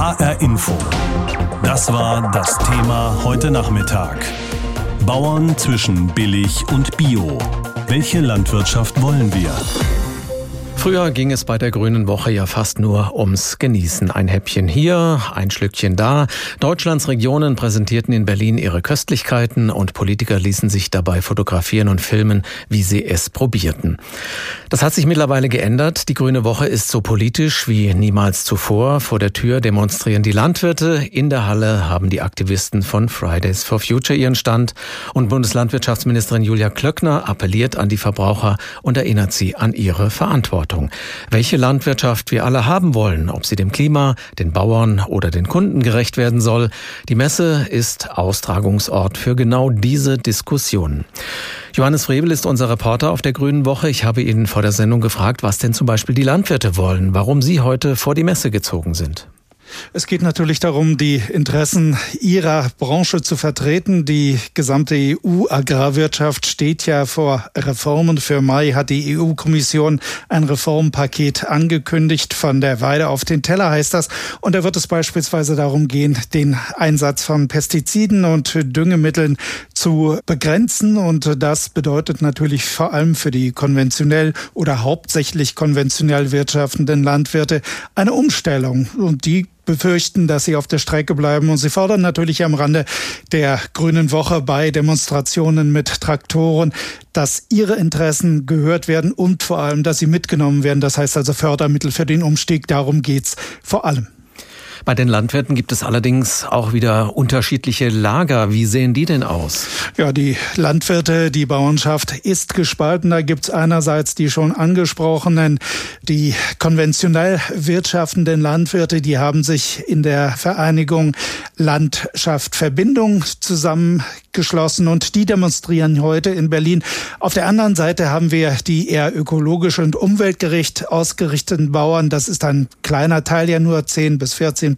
HR Info. Das war das Thema heute Nachmittag. Bauern zwischen billig und bio. Welche Landwirtschaft wollen wir? Früher ging es bei der Grünen Woche ja fast nur ums Genießen. Ein Häppchen hier, ein Schlückchen da. Deutschlands Regionen präsentierten in Berlin ihre Köstlichkeiten und Politiker ließen sich dabei fotografieren und filmen, wie sie es probierten. Das hat sich mittlerweile geändert. Die Grüne Woche ist so politisch wie niemals zuvor. Vor der Tür demonstrieren die Landwirte. In der Halle haben die Aktivisten von Fridays for Future ihren Stand. Und Bundeslandwirtschaftsministerin Julia Klöckner appelliert an die Verbraucher und erinnert sie an ihre Verantwortung. Welche Landwirtschaft wir alle haben wollen, ob sie dem Klima, den Bauern oder den Kunden gerecht werden soll. Die Messe ist Austragungsort für genau diese Diskussionen. Johannes Frevel ist unser Reporter auf der Grünen Woche. Ich habe ihn vor der Sendung gefragt, was denn zum Beispiel die Landwirte wollen, warum sie heute vor die Messe gezogen sind. Es geht natürlich darum, die Interessen ihrer Branche zu vertreten. Die gesamte EU-Agrarwirtschaft steht ja vor Reformen. Für Mai hat die EU-Kommission ein Reformpaket angekündigt. Von der Weide auf den Teller heißt das. Und da wird es beispielsweise darum gehen, den Einsatz von Pestiziden und Düngemitteln zu begrenzen. Und das bedeutet natürlich vor allem für die konventionell oder hauptsächlich konventionell wirtschaftenden Landwirte eine Umstellung. Und die befürchten, dass sie auf der Strecke bleiben. Und sie fordern natürlich am Rande der Grünen Woche bei Demonstrationen mit Traktoren, dass ihre Interessen gehört werden und vor allem, dass sie mitgenommen werden. Das heißt also Fördermittel für den Umstieg. Darum geht's vor allem. Bei den Landwirten gibt es allerdings auch wieder unterschiedliche Lager. Wie sehen die denn aus? Ja, die Landwirte, die Bauernschaft ist gespalten. Da gibt es einerseits die schon angesprochenen, die konventionell wirtschaftenden Landwirte. Die haben sich in der Vereinigung Land schafft Verbindung zusammengeschlossen und die demonstrieren heute in Berlin. Auf der anderen Seite haben wir die eher ökologisch und umweltgerecht ausgerichteten Bauern. Das ist ein kleiner Teil, ja nur 10-14%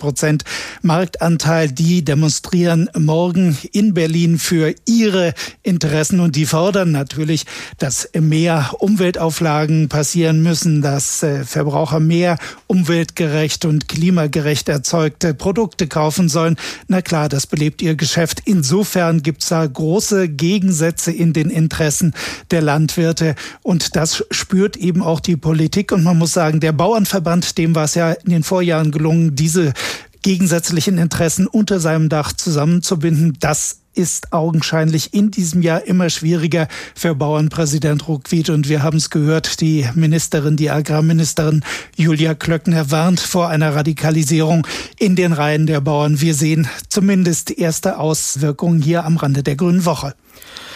Marktanteil, die demonstrieren morgen in Berlin für ihre Interessen und die fordern natürlich, dass mehr Umweltauflagen passieren müssen, dass Verbraucher mehr umweltgerecht und klimagerecht erzeugte Produkte kaufen sollen. Na klar, das belebt ihr Geschäft. Insofern gibt es da große Gegensätze in den Interessen der Landwirte und das spürt eben auch die Politik und man muss sagen, der Bauernverband, dem war es ja in den Vorjahren gelungen, diese gegensätzlichen Interessen unter seinem Dach zusammenzubinden, das ist augenscheinlich in diesem Jahr immer schwieriger für Bauernpräsident Ruckwied. Und wir haben es gehört, die Agrarministerin Julia Klöckner warnt vor einer Radikalisierung in den Reihen der Bauern. Wir sehen zumindest erste Auswirkungen hier am Rande der Grünen Woche.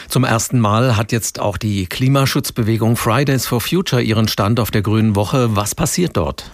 Zum ersten Mal hat jetzt auch die Klimaschutzbewegung Fridays for Future ihren Stand auf der Grünen Woche. Was passiert dort?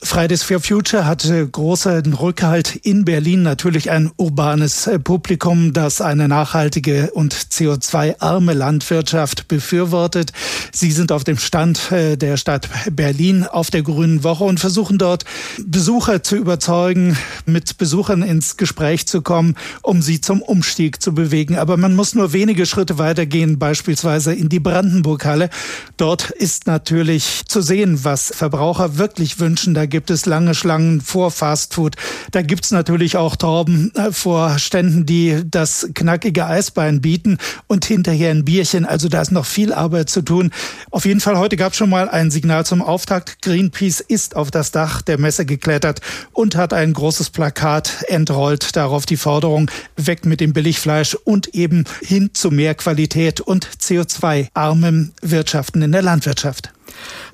Fridays for Future hatte großen Rückhalt in Berlin. Natürlich ein urbanes Publikum, das eine nachhaltige und CO2-arme Landwirtschaft befürwortet. Sie sind auf dem Stand der Stadt Berlin auf der Grünen Woche und versuchen dort Besucher zu überzeugen, mit Besuchern ins Gespräch zu kommen, um sie zum Umstieg zu bewegen. Aber man muss nur wenige Schritte weitergehen, beispielsweise in die Brandenburg-Halle. Dort ist natürlich zu sehen, was Verbraucher wirklich wünschen. Da gibt es lange Schlangen vor Fastfood. Da gibt es natürlich auch Torben vor Ständen, die das knackige Eisbein bieten und hinterher ein Bierchen. Also da ist noch viel Arbeit zu tun. Auf jeden Fall, heute gab es schon mal ein Signal zum Auftakt. Greenpeace ist auf das Dach der Messe geklettert und hat ein großes Plakat entrollt. Darauf die Forderung, weg mit dem Billigfleisch und eben hin zu mehr Qualität und CO2-armen Wirtschaften in der Landwirtschaft.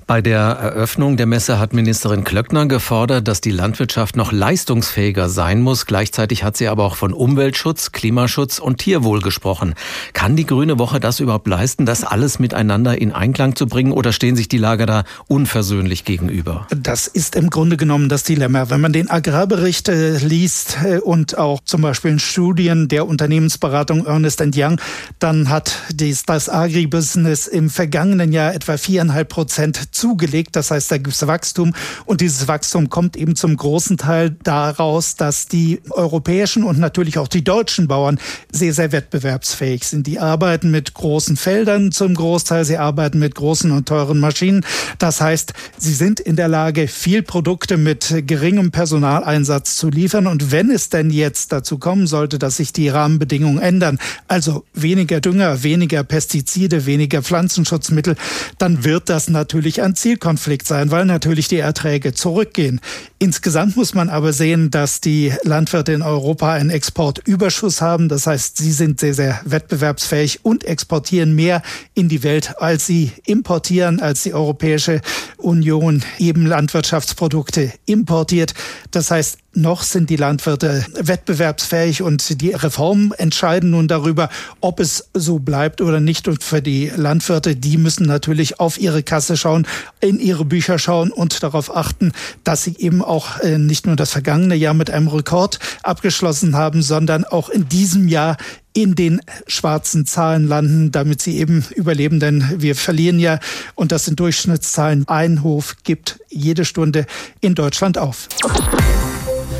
Bei der Eröffnung der Messe hat Ministerin Klöckner gefordert, dass die Landwirtschaft noch leistungsfähiger sein muss. Gleichzeitig hat sie aber auch von Umweltschutz, Klimaschutz und Tierwohl gesprochen. Kann die Grüne Woche das überhaupt leisten, das alles miteinander in Einklang zu bringen oder stehen sich die Lager da unversöhnlich gegenüber? Das ist im Grunde genommen das Dilemma. Wenn man den Agrarbericht liest und auch zum Beispiel in Studien der Unternehmensberatung Ernst & Young, dann hat das Agribusiness im vergangenen Jahr etwa 4,5% 10% zugelegt. Das heißt, da gibt es Wachstum. Und dieses Wachstum kommt eben zum großen Teil daraus, dass die europäischen und natürlich auch die deutschen Bauern sehr, sehr wettbewerbsfähig sind. Die arbeiten mit großen Feldern zum Großteil. Sie arbeiten mit großen und teuren Maschinen. Das heißt, sie sind in der Lage, viel Produkte mit geringem Personaleinsatz zu liefern. Und wenn es denn jetzt dazu kommen sollte, dass sich die Rahmenbedingungen ändern, also weniger Dünger, weniger Pestizide, weniger Pflanzenschutzmittel, dann wird das natürlich ein Zielkonflikt sein, weil natürlich die Erträge zurückgehen. Insgesamt muss man aber sehen, dass die Landwirte in Europa einen Exportüberschuss haben. Das heißt, sie sind sehr, sehr wettbewerbsfähig und exportieren mehr in die Welt, als sie importieren, als die Europäische Union eben Landwirtschaftsprodukte importiert. Das heißt, noch sind die Landwirte wettbewerbsfähig und die Reformen entscheiden nun darüber, ob es so bleibt oder nicht. Und für die Landwirte, die müssen natürlich auf ihre Kasse schauen, in ihre Bücher schauen und darauf achten, dass sie eben auch nicht nur das vergangene Jahr mit einem Rekord abgeschlossen haben, sondern auch in diesem Jahr in den schwarzen Zahlen landen, damit sie eben überleben. Denn wir verlieren ja, und das sind Durchschnittszahlen, ein Hof gibt jede Stunde in Deutschland auf.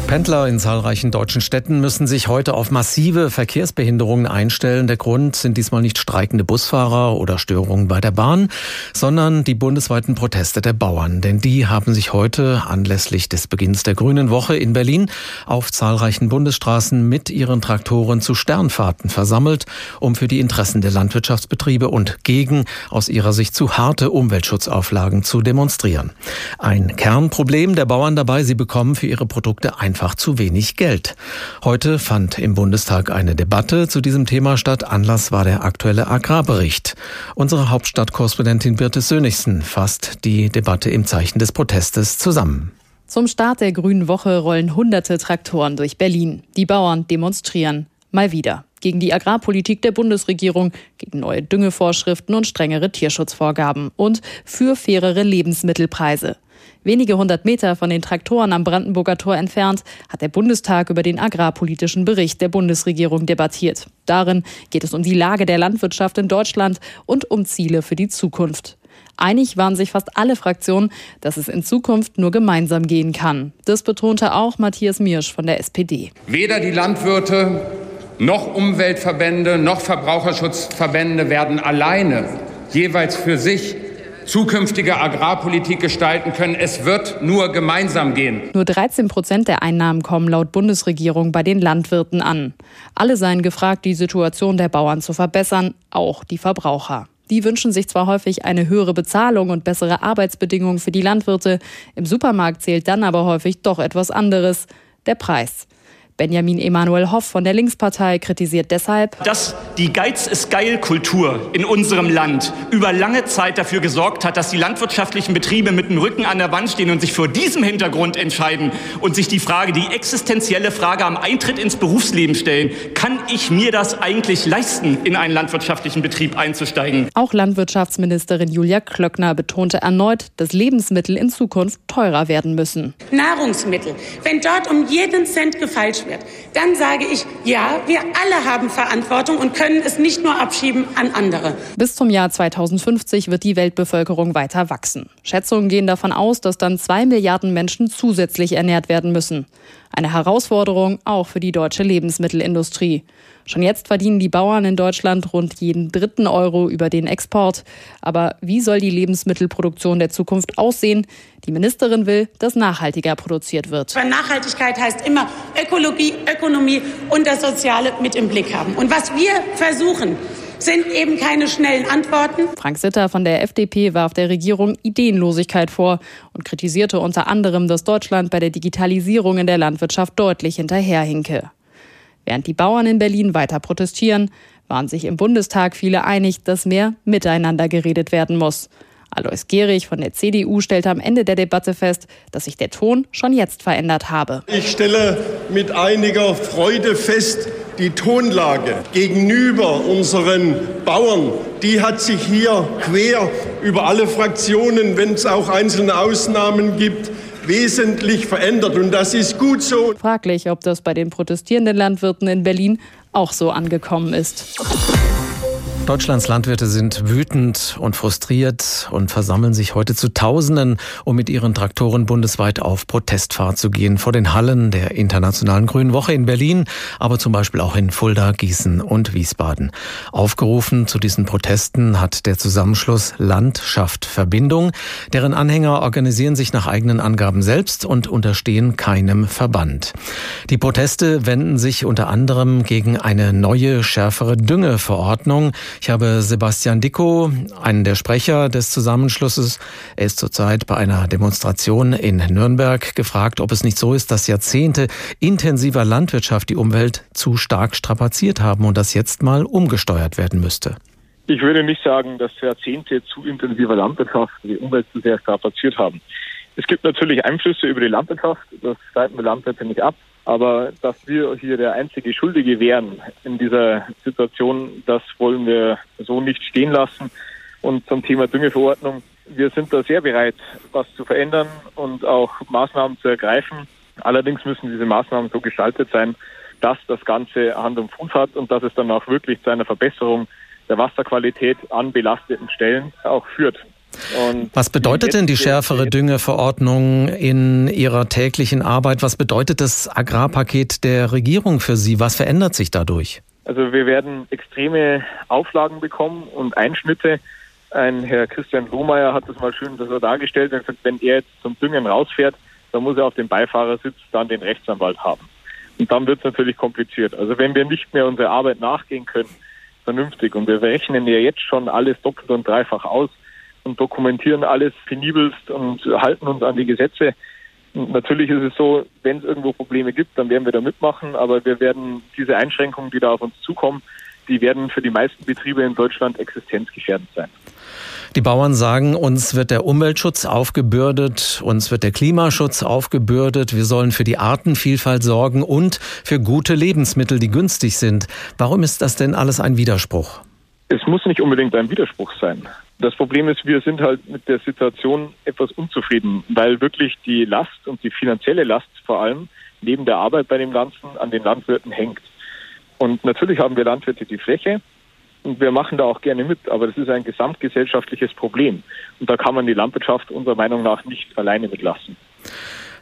Pendler in zahlreichen deutschen Städten müssen sich heute auf massive Verkehrsbehinderungen einstellen. Der Grund sind diesmal nicht streikende Busfahrer oder Störungen bei der Bahn, sondern die bundesweiten Proteste der Bauern. Denn die haben sich heute anlässlich des Beginns der Grünen Woche in Berlin auf zahlreichen Bundesstraßen mit ihren Traktoren zu Sternfahrten versammelt, um für die Interessen der Landwirtschaftsbetriebe und gegen aus ihrer Sicht zu harte Umweltschutzauflagen zu demonstrieren. Ein Kernproblem der Bauern dabei: sie bekommen für ihre Produkte einfach zu wenig Geld. Heute fand im Bundestag eine Debatte zu diesem Thema statt. Anlass war der aktuelle Agrarbericht. Unsere Hauptstadtkorrespondentin Birte Sönigsen fasst die Debatte im Zeichen des Protestes zusammen. Zum Start der Grünen Woche rollen hunderte Traktoren durch Berlin. Die Bauern demonstrieren. Mal wieder. Gegen die Agrarpolitik der Bundesregierung, gegen neue Düngevorschriften und strengere Tierschutzvorgaben und für fairere Lebensmittelpreise. Wenige hundert Meter von den Traktoren am Brandenburger Tor entfernt hat der Bundestag über den agrarpolitischen Bericht der Bundesregierung debattiert. Darin geht es um die Lage der Landwirtschaft in Deutschland und um Ziele für die Zukunft. Einig waren sich fast alle Fraktionen, dass es in Zukunft nur gemeinsam gehen kann. Das betonte auch Matthias Miersch von der SPD. Weder die Landwirte noch Umweltverbände noch Verbraucherschutzverbände werden alleine jeweils für sich zukünftige Agrarpolitik gestalten können. Es wird nur gemeinsam gehen. Nur 13% der Einnahmen kommen laut Bundesregierung bei den Landwirten an. Alle seien gefragt, die Situation der Bauern zu verbessern, auch die Verbraucher. Die wünschen sich zwar häufig eine höhere Bezahlung und bessere Arbeitsbedingungen für die Landwirte. Im Supermarkt zählt dann aber häufig doch etwas anderes: der Preis. Benjamin Emanuel Hoff von der Linkspartei kritisiert deshalb, dass die Geiz-ist-geil-Kultur in unserem Land über lange Zeit dafür gesorgt hat, dass die landwirtschaftlichen Betriebe mit dem Rücken an der Wand stehen und sich vor diesem Hintergrund entscheiden und sich die Frage, die existenzielle Frage am Eintritt ins Berufsleben stellen: Kann ich mir das eigentlich leisten, in einen landwirtschaftlichen Betrieb einzusteigen? Auch Landwirtschaftsministerin Julia Klöckner betonte erneut, dass Lebensmittel in Zukunft teurer werden müssen. Nahrungsmittel, wenn dort um jeden Cent gefeilscht wird, dann sage ich, ja, wir alle haben Verantwortung und können es nicht nur abschieben an andere. Bis zum Jahr 2050 wird die Weltbevölkerung weiter wachsen. Schätzungen gehen davon aus, dass dann 2 Milliarden Menschen zusätzlich ernährt werden müssen. Eine Herausforderung auch für die deutsche Lebensmittelindustrie. Schon jetzt verdienen die Bauern in Deutschland rund jeden dritten Euro über den Export. Aber wie soll die Lebensmittelproduktion der Zukunft aussehen? Die Ministerin will, dass nachhaltiger produziert wird. Weil Nachhaltigkeit heißt immer Ökologie, Ökonomie und das Soziale mit im Blick haben. Und was wir versuchen, sind eben keine schnellen Antworten. Frank Sitter von der FDP warf der Regierung Ideenlosigkeit vor und kritisierte unter anderem, dass Deutschland bei der Digitalisierung in der Landwirtschaft deutlich hinterherhinke. Während die Bauern in Berlin weiter protestieren, waren sich im Bundestag viele einig, dass mehr miteinander geredet werden muss. Alois Gierig von der CDU stellte am Ende der Debatte fest, dass sich der Ton schon jetzt verändert habe. Ich stelle mit einiger Freude fest, die Tonlage gegenüber unseren Bauern, die hat sich hier quer über alle Fraktionen, wenn es auch einzelne Ausnahmen gibt, wesentlich verändert. Und das ist gut so. Fraglich, ob das bei den protestierenden Landwirten in Berlin auch so angekommen ist. Deutschlands Landwirte sind wütend und frustriert und versammeln sich heute zu Tausenden, um mit ihren Traktoren bundesweit auf Protestfahrt zu gehen vor den Hallen der Internationalen Grünen Woche in Berlin, aber zum Beispiel auch in Fulda, Gießen und Wiesbaden. Aufgerufen zu diesen Protesten hat der Zusammenschluss Land schafft Verbindung, deren Anhänger organisieren sich nach eigenen Angaben selbst und unterstehen keinem Verband. Die Proteste wenden sich unter anderem gegen eine neue, schärfere Düngeverordnung. Ich habe Sebastian Dickow, einen der Sprecher des Zusammenschlusses, er ist zurzeit bei einer Demonstration in Nürnberg, gefragt, ob es nicht so ist, dass Jahrzehnte intensiver Landwirtschaft die Umwelt zu stark strapaziert haben und das jetzt mal umgesteuert werden müsste. Ich würde nicht sagen, dass Jahrzehnte zu intensiver Landwirtschaft die Umwelt zu sehr strapaziert haben. Es gibt natürlich Einflüsse über die Landwirtschaft, das streiten wir Landwirte nicht ab. Aber dass wir hier der einzige Schuldige wären in dieser Situation, das wollen wir so nicht stehen lassen. Und zum Thema Düngeverordnung, wir sind da sehr bereit, was zu verändern und auch Maßnahmen zu ergreifen. Allerdings müssen diese Maßnahmen so gestaltet sein, dass das Ganze Hand und Fuß hat und dass es dann auch wirklich zu einer Verbesserung der Wasserqualität an belasteten Stellen auch führt. Und was bedeutet denn die schärfere Düngeverordnung in Ihrer täglichen Arbeit? Was bedeutet das Agrarpaket der Regierung für Sie? Was verändert sich dadurch? Also wir werden extreme Auflagen bekommen und Einschnitte. Ein Herr Christian Lohmeier hat das mal schön dargestellt. Er hat gesagt, wenn er jetzt zum Düngen rausfährt, dann muss er auf dem Beifahrersitz dann den Rechtsanwalt haben. Und dann wird es natürlich kompliziert. Also wenn wir nicht mehr unserer Arbeit nachgehen können, vernünftig, und wir rechnen ja jetzt schon alles doppelt und dreifach aus, und dokumentieren alles penibelst und halten uns an die Gesetze. Und natürlich ist es so, wenn es irgendwo Probleme gibt, dann werden wir da mitmachen, aber wir werden diese Einschränkungen, die da auf uns zukommen, die werden für die meisten Betriebe in Deutschland existenzgefährdend sein. Die Bauern sagen, uns wird der Umweltschutz aufgebürdet, uns wird der Klimaschutz aufgebürdet, wir sollen für die Artenvielfalt sorgen und für gute Lebensmittel, die günstig sind. Warum ist das denn alles ein Widerspruch? Es muss nicht unbedingt ein Widerspruch sein. Das Problem ist, wir sind halt mit der Situation etwas unzufrieden, weil wirklich die Last und die finanzielle Last vor allem neben der Arbeit bei dem Ganzen an den Landwirten hängt. Und natürlich haben wir Landwirte die Fläche und wir machen da auch gerne mit, aber das ist ein gesamtgesellschaftliches Problem. Und da kann man die Landwirtschaft unserer Meinung nach nicht alleine mitlassen.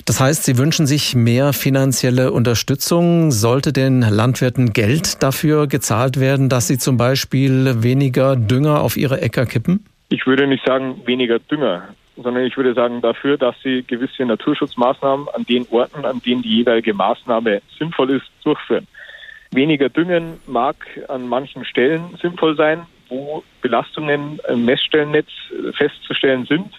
Das heißt, Sie wünschen sich mehr finanzielle Unterstützung. Sollte den Landwirten Geld dafür gezahlt werden, dass sie zum Beispiel weniger Dünger auf ihre Äcker kippen? Ich würde nicht sagen weniger Dünger, sondern ich würde sagen dafür, dass sie gewisse Naturschutzmaßnahmen an den Orten, an denen die jeweilige Maßnahme sinnvoll ist, durchführen. Weniger Düngen mag an manchen Stellen sinnvoll sein, wo Belastungen im Messstellennetz festzustellen sind.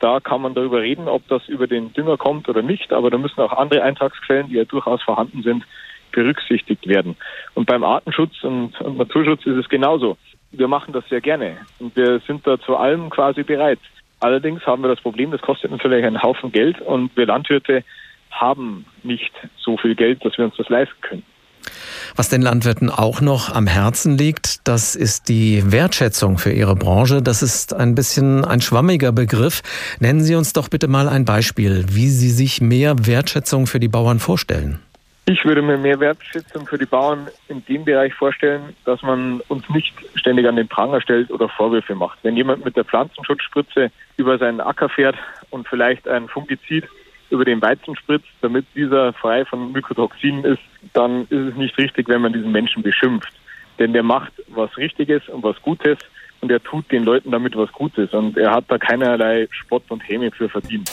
Da kann man darüber reden, ob das über den Dünger kommt oder nicht. Aber da müssen auch andere Eintragsquellen, die ja durchaus vorhanden sind, berücksichtigt werden. Und beim Artenschutz und Naturschutz ist es genauso. Wir machen das sehr gerne und wir sind da zu allem quasi bereit. Allerdings haben wir das Problem, das kostet natürlich einen Haufen Geld und wir Landwirte haben nicht so viel Geld, dass wir uns das leisten können. Was den Landwirten auch noch am Herzen liegt, das ist die Wertschätzung für ihre Branche. Das ist ein bisschen ein schwammiger Begriff. Nennen Sie uns doch bitte mal ein Beispiel, wie Sie sich mehr Wertschätzung für die Bauern vorstellen. Ich würde mir mehr Wertschätzung für die Bauern in dem Bereich vorstellen, dass man uns nicht ständig an den Pranger stellt oder Vorwürfe macht. Wenn jemand mit der Pflanzenschutzspritze über seinen Acker fährt und vielleicht ein Fungizid über den Weizen spritzt, damit dieser frei von Mykotoxinen ist, dann ist es nicht richtig, wenn man diesen Menschen beschimpft. Denn der macht was Richtiges und was Gutes und er tut den Leuten damit was Gutes und er hat da keinerlei Spott und Häme für verdient.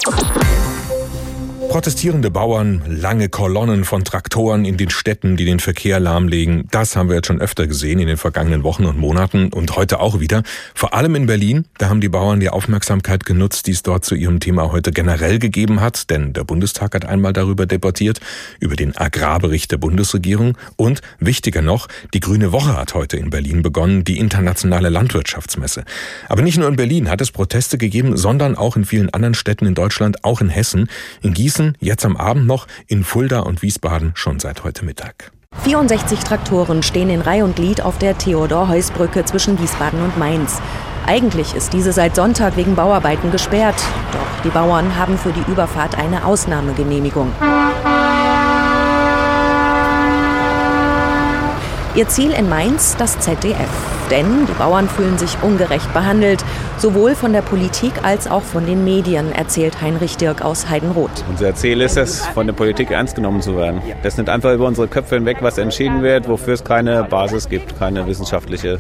Protestierende Bauern, lange Kolonnen von Traktoren in den Städten, die den Verkehr lahmlegen, das haben wir jetzt schon öfter gesehen in den vergangenen Wochen und Monaten und heute auch wieder. Vor allem in Berlin, da haben die Bauern die Aufmerksamkeit genutzt, die es dort zu ihrem Thema heute generell gegeben hat, denn der Bundestag hat einmal darüber debattiert, über den Agrarbericht der Bundesregierung und, wichtiger noch, die Grüne Woche hat heute in Berlin begonnen, die internationale Landwirtschaftsmesse. Aber nicht nur in Berlin hat es Proteste gegeben, sondern auch in vielen anderen Städten in Deutschland, auch in Hessen, in Gießen, jetzt am Abend noch, in Fulda und Wiesbaden schon seit heute Mittag. 64 Traktoren stehen in Reih und Glied auf der Theodor-Heuss-Brücke zwischen Wiesbaden und Mainz. Eigentlich ist diese seit Sonntag wegen Bauarbeiten gesperrt. Doch die Bauern haben für die Überfahrt eine Ausnahmegenehmigung. Ihr Ziel in Mainz, das ZDF. Denn die Bauern fühlen sich ungerecht behandelt, sowohl von der Politik als auch von den Medien, erzählt Heinrich Dirk aus Heidenroth. Unser Ziel ist es, von der Politik ernst genommen zu werden. Das nimmt einfach über unsere Köpfe hinweg, was entschieden wird, wofür es keine Basis gibt, keine wissenschaftliche.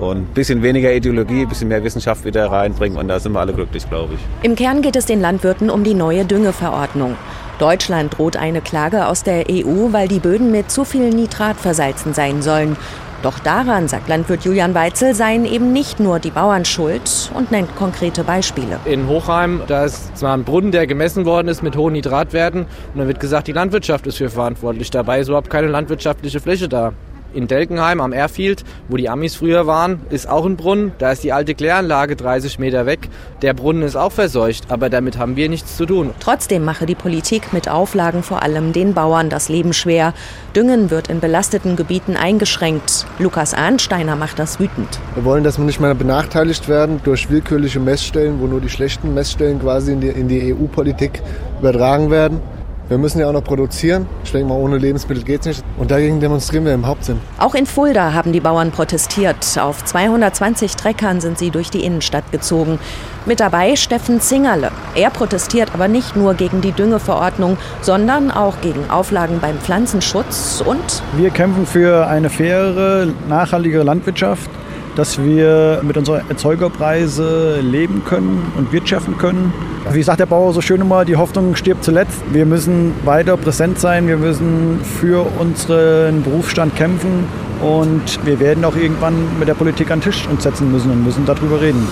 Und ein bisschen weniger Ideologie, ein bisschen mehr Wissenschaft wieder reinbringen und da sind wir alle glücklich, glaube ich. Im Kern geht es den Landwirten um die neue Düngeverordnung. Deutschland droht eine Klage aus der EU, weil die Böden mit zu viel Nitrat versalzen sein sollen. Doch daran, sagt Landwirt Julian Weitzel, seien eben nicht nur die Bauern schuld und nennt konkrete Beispiele. In Hochheim, da ist zwar ein Brunnen, der gemessen worden ist mit hohen Nitratwerten und dann wird gesagt, die Landwirtschaft ist für verantwortlich. Dabei ist überhaupt keine landwirtschaftliche Fläche da. In Delkenheim am Airfield, wo die Amis früher waren, ist auch ein Brunnen. Da ist die alte Kläranlage 30 Meter weg. Der Brunnen ist auch verseucht, aber damit haben wir nichts zu tun. Trotzdem mache die Politik mit Auflagen vor allem den Bauern das Leben schwer. Düngen wird in belasteten Gebieten eingeschränkt. Lukas Arnsteiner macht das wütend. Wir wollen, dass wir nicht mehr benachteiligt werden durch willkürliche Messstellen, wo nur die schlechten Messstellen quasi in die EU-Politik übertragen werden. Wir müssen ja auch noch produzieren. Ich denke mal, ohne Lebensmittel geht's nicht. Und dagegen demonstrieren wir im Hauptsinn. Auch in Fulda haben die Bauern protestiert. Auf 220 Treckern sind sie durch die Innenstadt gezogen. Mit dabei Steffen Zingerle. Er protestiert aber nicht nur gegen die Düngeverordnung, sondern auch gegen Auflagen beim Pflanzenschutz und... Wir kämpfen für eine faire, nachhaltige Landwirtschaft, dass wir mit unserer Erzeugerpreise leben können und wirtschaften können. Wie sagt der Bauer so schön immer, die Hoffnung stirbt zuletzt. Wir müssen weiter präsent sein, wir müssen für unseren Berufsstand kämpfen und wir werden auch irgendwann mit der Politik an den Tisch uns setzen müssen und müssen darüber reden.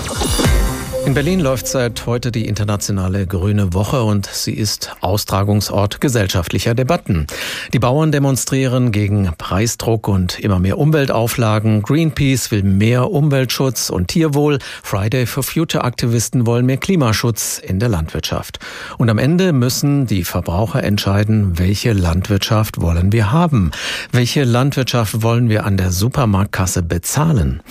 In Berlin läuft seit heute die internationale Grüne Woche und sie ist Austragungsort gesellschaftlicher Debatten. Die Bauern demonstrieren gegen Preisdruck und immer mehr Umweltauflagen. Greenpeace will mehr Umweltschutz und Tierwohl. Fridays for Future Aktivisten wollen mehr Klimaschutz in der Landwirtschaft. Und am Ende müssen die Verbraucher entscheiden, welche Landwirtschaft wollen wir haben? Welche Landwirtschaft wollen wir an der Supermarktkasse bezahlen?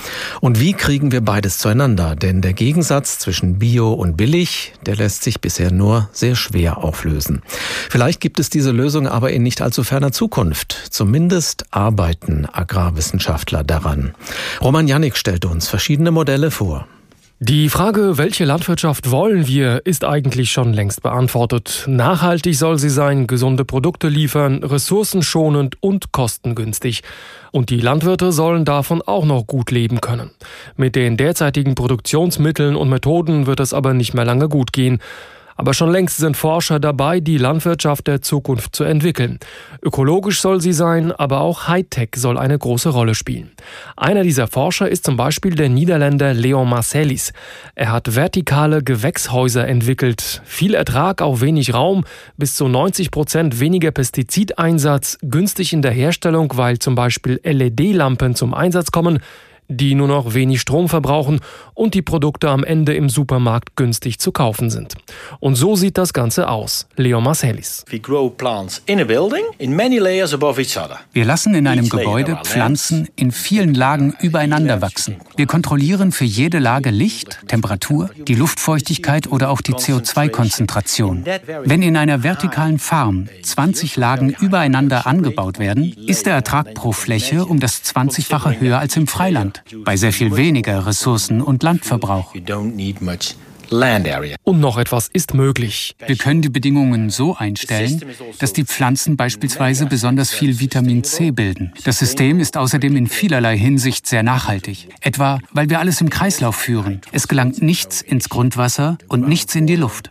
Und wie kriegen wir beides zueinander? Denn der Gegensatz zwischen Bio und Billig, der lässt sich bisher nur sehr schwer auflösen. Vielleicht gibt es diese Lösung aber in nicht allzu ferner Zukunft. Zumindest arbeiten Agrarwissenschaftler daran. Roman Jannik stellte uns verschiedene Modelle vor. Die Frage, welche Landwirtschaft wollen wir, ist eigentlich schon längst beantwortet. Nachhaltig soll sie sein, gesunde Produkte liefern, ressourcenschonend und kostengünstig. Und die Landwirte sollen davon auch noch gut leben können. Mit den derzeitigen Produktionsmitteln und Methoden wird es aber nicht mehr lange gut gehen. Aber schon längst sind Forscher dabei, die Landwirtschaft der Zukunft zu entwickeln. Ökologisch soll sie sein, aber auch Hightech soll eine große Rolle spielen. Einer dieser Forscher ist zum Beispiel der Niederländer Leon Marcellis. Er hat vertikale Gewächshäuser entwickelt. Viel Ertrag auf wenig Raum, bis zu 90% weniger Pestizideinsatz, günstig in der Herstellung, weil zum Beispiel LED-Lampen zum Einsatz kommen, die nur noch wenig Strom verbrauchen und die Produkte am Ende im Supermarkt günstig zu kaufen sind. Und so sieht das Ganze aus. Leon Marcellis. Wir lassen in einem Gebäude Pflanzen in vielen Lagen übereinander wachsen. Wir kontrollieren für jede Lage Licht, Temperatur, die Luftfeuchtigkeit oder auch die CO2-Konzentration. Wenn in einer vertikalen Farm 20 Lagen übereinander angebaut werden, ist der Ertrag pro Fläche um das 20-fache höher als im Freiland, bei sehr viel weniger Ressourcen und Landverbrauch. Und noch etwas ist möglich. Wir können die Bedingungen so einstellen, dass die Pflanzen beispielsweise besonders viel Vitamin C bilden. Das System ist außerdem in vielerlei Hinsicht sehr nachhaltig. Etwa, weil wir alles im Kreislauf führen. Es gelangt nichts ins Grundwasser und nichts in die Luft.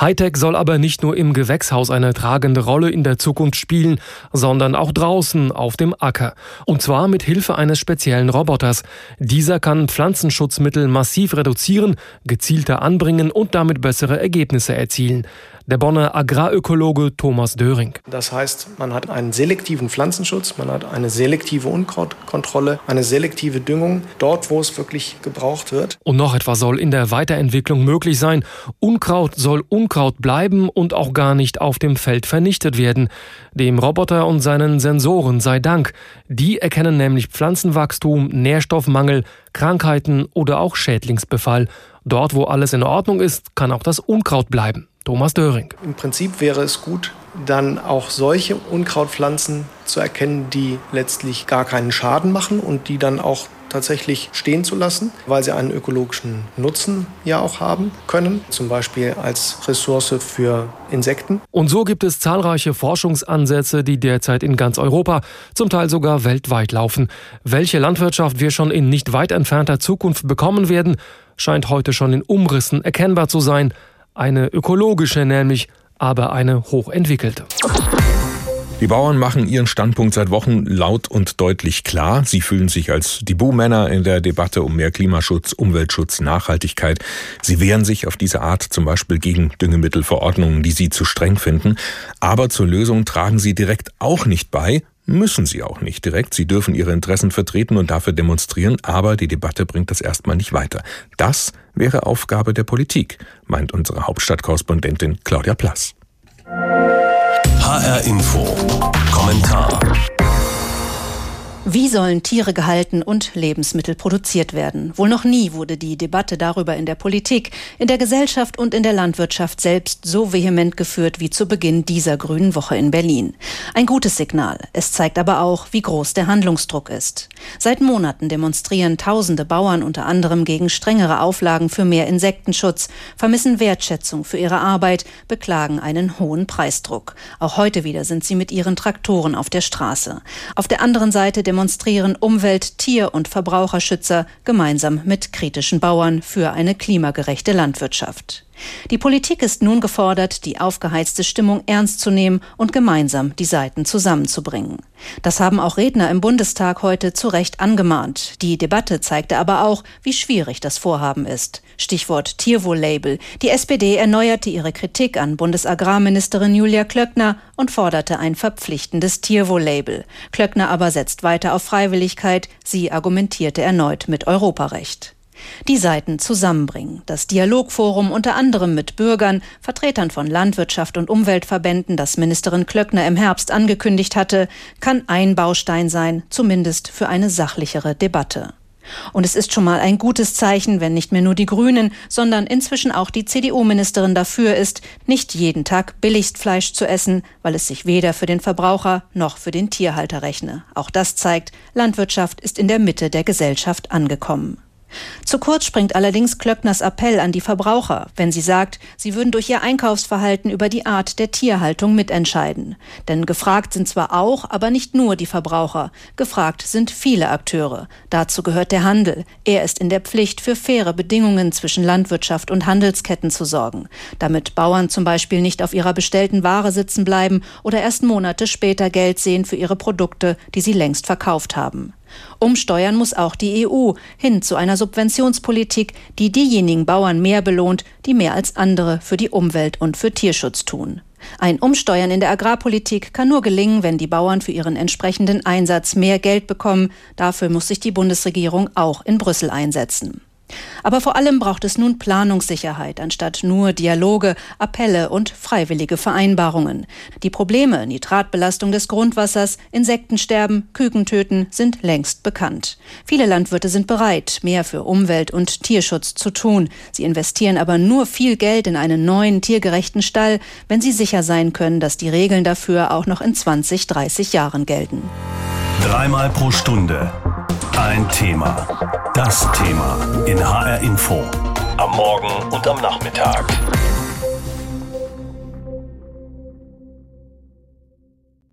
Hightech soll aber nicht nur im Gewächshaus eine tragende Rolle in der Zukunft spielen, sondern auch draußen auf dem Acker. Und zwar mit Hilfe eines speziellen Roboters. Dieser kann Pflanzenschutzmittel massiv reduzieren, gezielter anbringen und damit bessere Ergebnisse erzielen. Der Bonner Agrarökologe Thomas Döring. Das heißt, man hat einen selektiven Pflanzenschutz, man hat eine selektive Unkrautkontrolle, eine selektive Düngung, dort wo es wirklich gebraucht wird. Und noch etwas soll in der Weiterentwicklung möglich sein. Unkraut soll Unkraut bleiben und auch gar nicht auf dem Feld vernichtet werden. Dem Roboter und seinen Sensoren sei Dank. Die erkennen nämlich Pflanzenwachstum, Nährstoffmangel, Krankheiten oder auch Schädlingsbefall. Dort, wo alles in Ordnung ist, kann auch das Unkraut bleiben. Thomas Döring. Im Prinzip wäre es gut, dann auch solche Unkrautpflanzen zu erkennen, die letztlich gar keinen Schaden machen und die dann auch tatsächlich stehen zu lassen, weil sie einen ökologischen Nutzen ja auch haben können, zum Beispiel als Ressource für Insekten. Und so gibt es zahlreiche Forschungsansätze, die derzeit in ganz Europa, zum Teil sogar weltweit laufen. Welche Landwirtschaft wir schon in nicht weit entfernter Zukunft bekommen werden, scheint heute schon in Umrissen erkennbar zu sein. Eine ökologische nämlich, aber eine hochentwickelte. Die Bauern machen ihren Standpunkt seit Wochen laut und deutlich klar. Sie fühlen sich als die Buhmänner in der Debatte um mehr Klimaschutz, Umweltschutz, Nachhaltigkeit. Sie wehren sich auf diese Art zum Beispiel gegen Düngemittelverordnungen, die sie zu streng finden. Aber zur Lösung tragen sie direkt auch nicht bei. Müssen sie auch nicht direkt. Sie dürfen ihre Interessen vertreten und dafür demonstrieren. Aber die Debatte bringt das erstmal nicht weiter. Das wäre Aufgabe der Politik, meint unsere Hauptstadtkorrespondentin Claudia Plass. HR Info. Kommentar. Wie sollen Tiere gehalten und Lebensmittel produziert werden? Wohl noch nie wurde die Debatte darüber in der Politik, in der Gesellschaft und in der Landwirtschaft selbst so vehement geführt wie zu Beginn dieser Grünen Woche in Berlin. Ein gutes Signal. Es zeigt aber auch, wie groß der Handlungsdruck ist. Seit Monaten demonstrieren tausende Bauern unter anderem gegen strengere Auflagen für mehr Insektenschutz, vermissen Wertschätzung für ihre Arbeit, beklagen einen hohen Preisdruck. Auch heute wieder sind sie mit ihren Traktoren auf der Straße. Auf der anderen Seite demonstrieren Umwelt-, Tier- und Verbraucherschützer gemeinsam mit kritischen Bauern für eine klimagerechte Landwirtschaft. Die Politik ist nun gefordert, die aufgeheizte Stimmung ernst zu nehmen und gemeinsam die Seiten zusammenzubringen. Das haben auch Redner im Bundestag heute zu Recht angemahnt. Die Debatte zeigte aber auch, wie schwierig das Vorhaben ist. Stichwort Tierwohl-Label. Die SPD erneuerte ihre Kritik an Bundesagrarministerin Julia Klöckner und forderte ein verpflichtendes Tierwohl-Label. Klöckner aber setzt weiter auf Freiwilligkeit. Sie argumentierte erneut mit Europarecht. Die Seiten zusammenbringen. Das Dialogforum unter anderem mit Bürgern, Vertretern von Landwirtschaft und Umweltverbänden, das Ministerin Klöckner im Herbst angekündigt hatte, kann ein Baustein sein, zumindest für eine sachlichere Debatte. Und es ist schon mal ein gutes Zeichen, wenn nicht mehr nur die Grünen, sondern inzwischen auch die CDU-Ministerin dafür ist, nicht jeden Tag Billigfleisch zu essen, weil es sich weder für den Verbraucher noch für den Tierhalter rechne. Auch das zeigt, Landwirtschaft ist in der Mitte der Gesellschaft angekommen. Zu kurz springt allerdings Klöckners Appell an die Verbraucher, wenn sie sagt, sie würden durch ihr Einkaufsverhalten über die Art der Tierhaltung mitentscheiden. Denn gefragt sind zwar auch, aber nicht nur die Verbraucher. Gefragt sind viele Akteure. Dazu gehört der Handel. Er ist in der Pflicht, für faire Bedingungen zwischen Landwirtschaft und Handelsketten zu sorgen. Damit Bauern zum Beispiel nicht auf ihrer bestellten Ware sitzen bleiben oder erst Monate später Geld sehen für ihre Produkte, die sie längst verkauft haben. Umsteuern muss auch die EU hin zu einer Subventionspolitik, die diejenigen Bauern mehr belohnt, die mehr als andere für die Umwelt und für Tierschutz tun. Ein Umsteuern in der Agrarpolitik kann nur gelingen, wenn die Bauern für ihren entsprechenden Einsatz mehr Geld bekommen. Dafür muss sich die Bundesregierung auch in Brüssel einsetzen. Aber vor allem braucht es nun Planungssicherheit, anstatt nur Dialoge, Appelle und freiwillige Vereinbarungen. Die Probleme, Nitratbelastung des Grundwassers, Insektensterben, Kükentöten sind längst bekannt. Viele Landwirte sind bereit, mehr für Umwelt- und Tierschutz zu tun. Sie investieren aber nur viel Geld in einen neuen, tiergerechten Stall, wenn sie sicher sein können, dass die Regeln dafür auch noch in 20, 30 Jahren gelten. Dreimal pro Stunde. Ein Thema. Das Thema in HR Info. Am Morgen und am Nachmittag.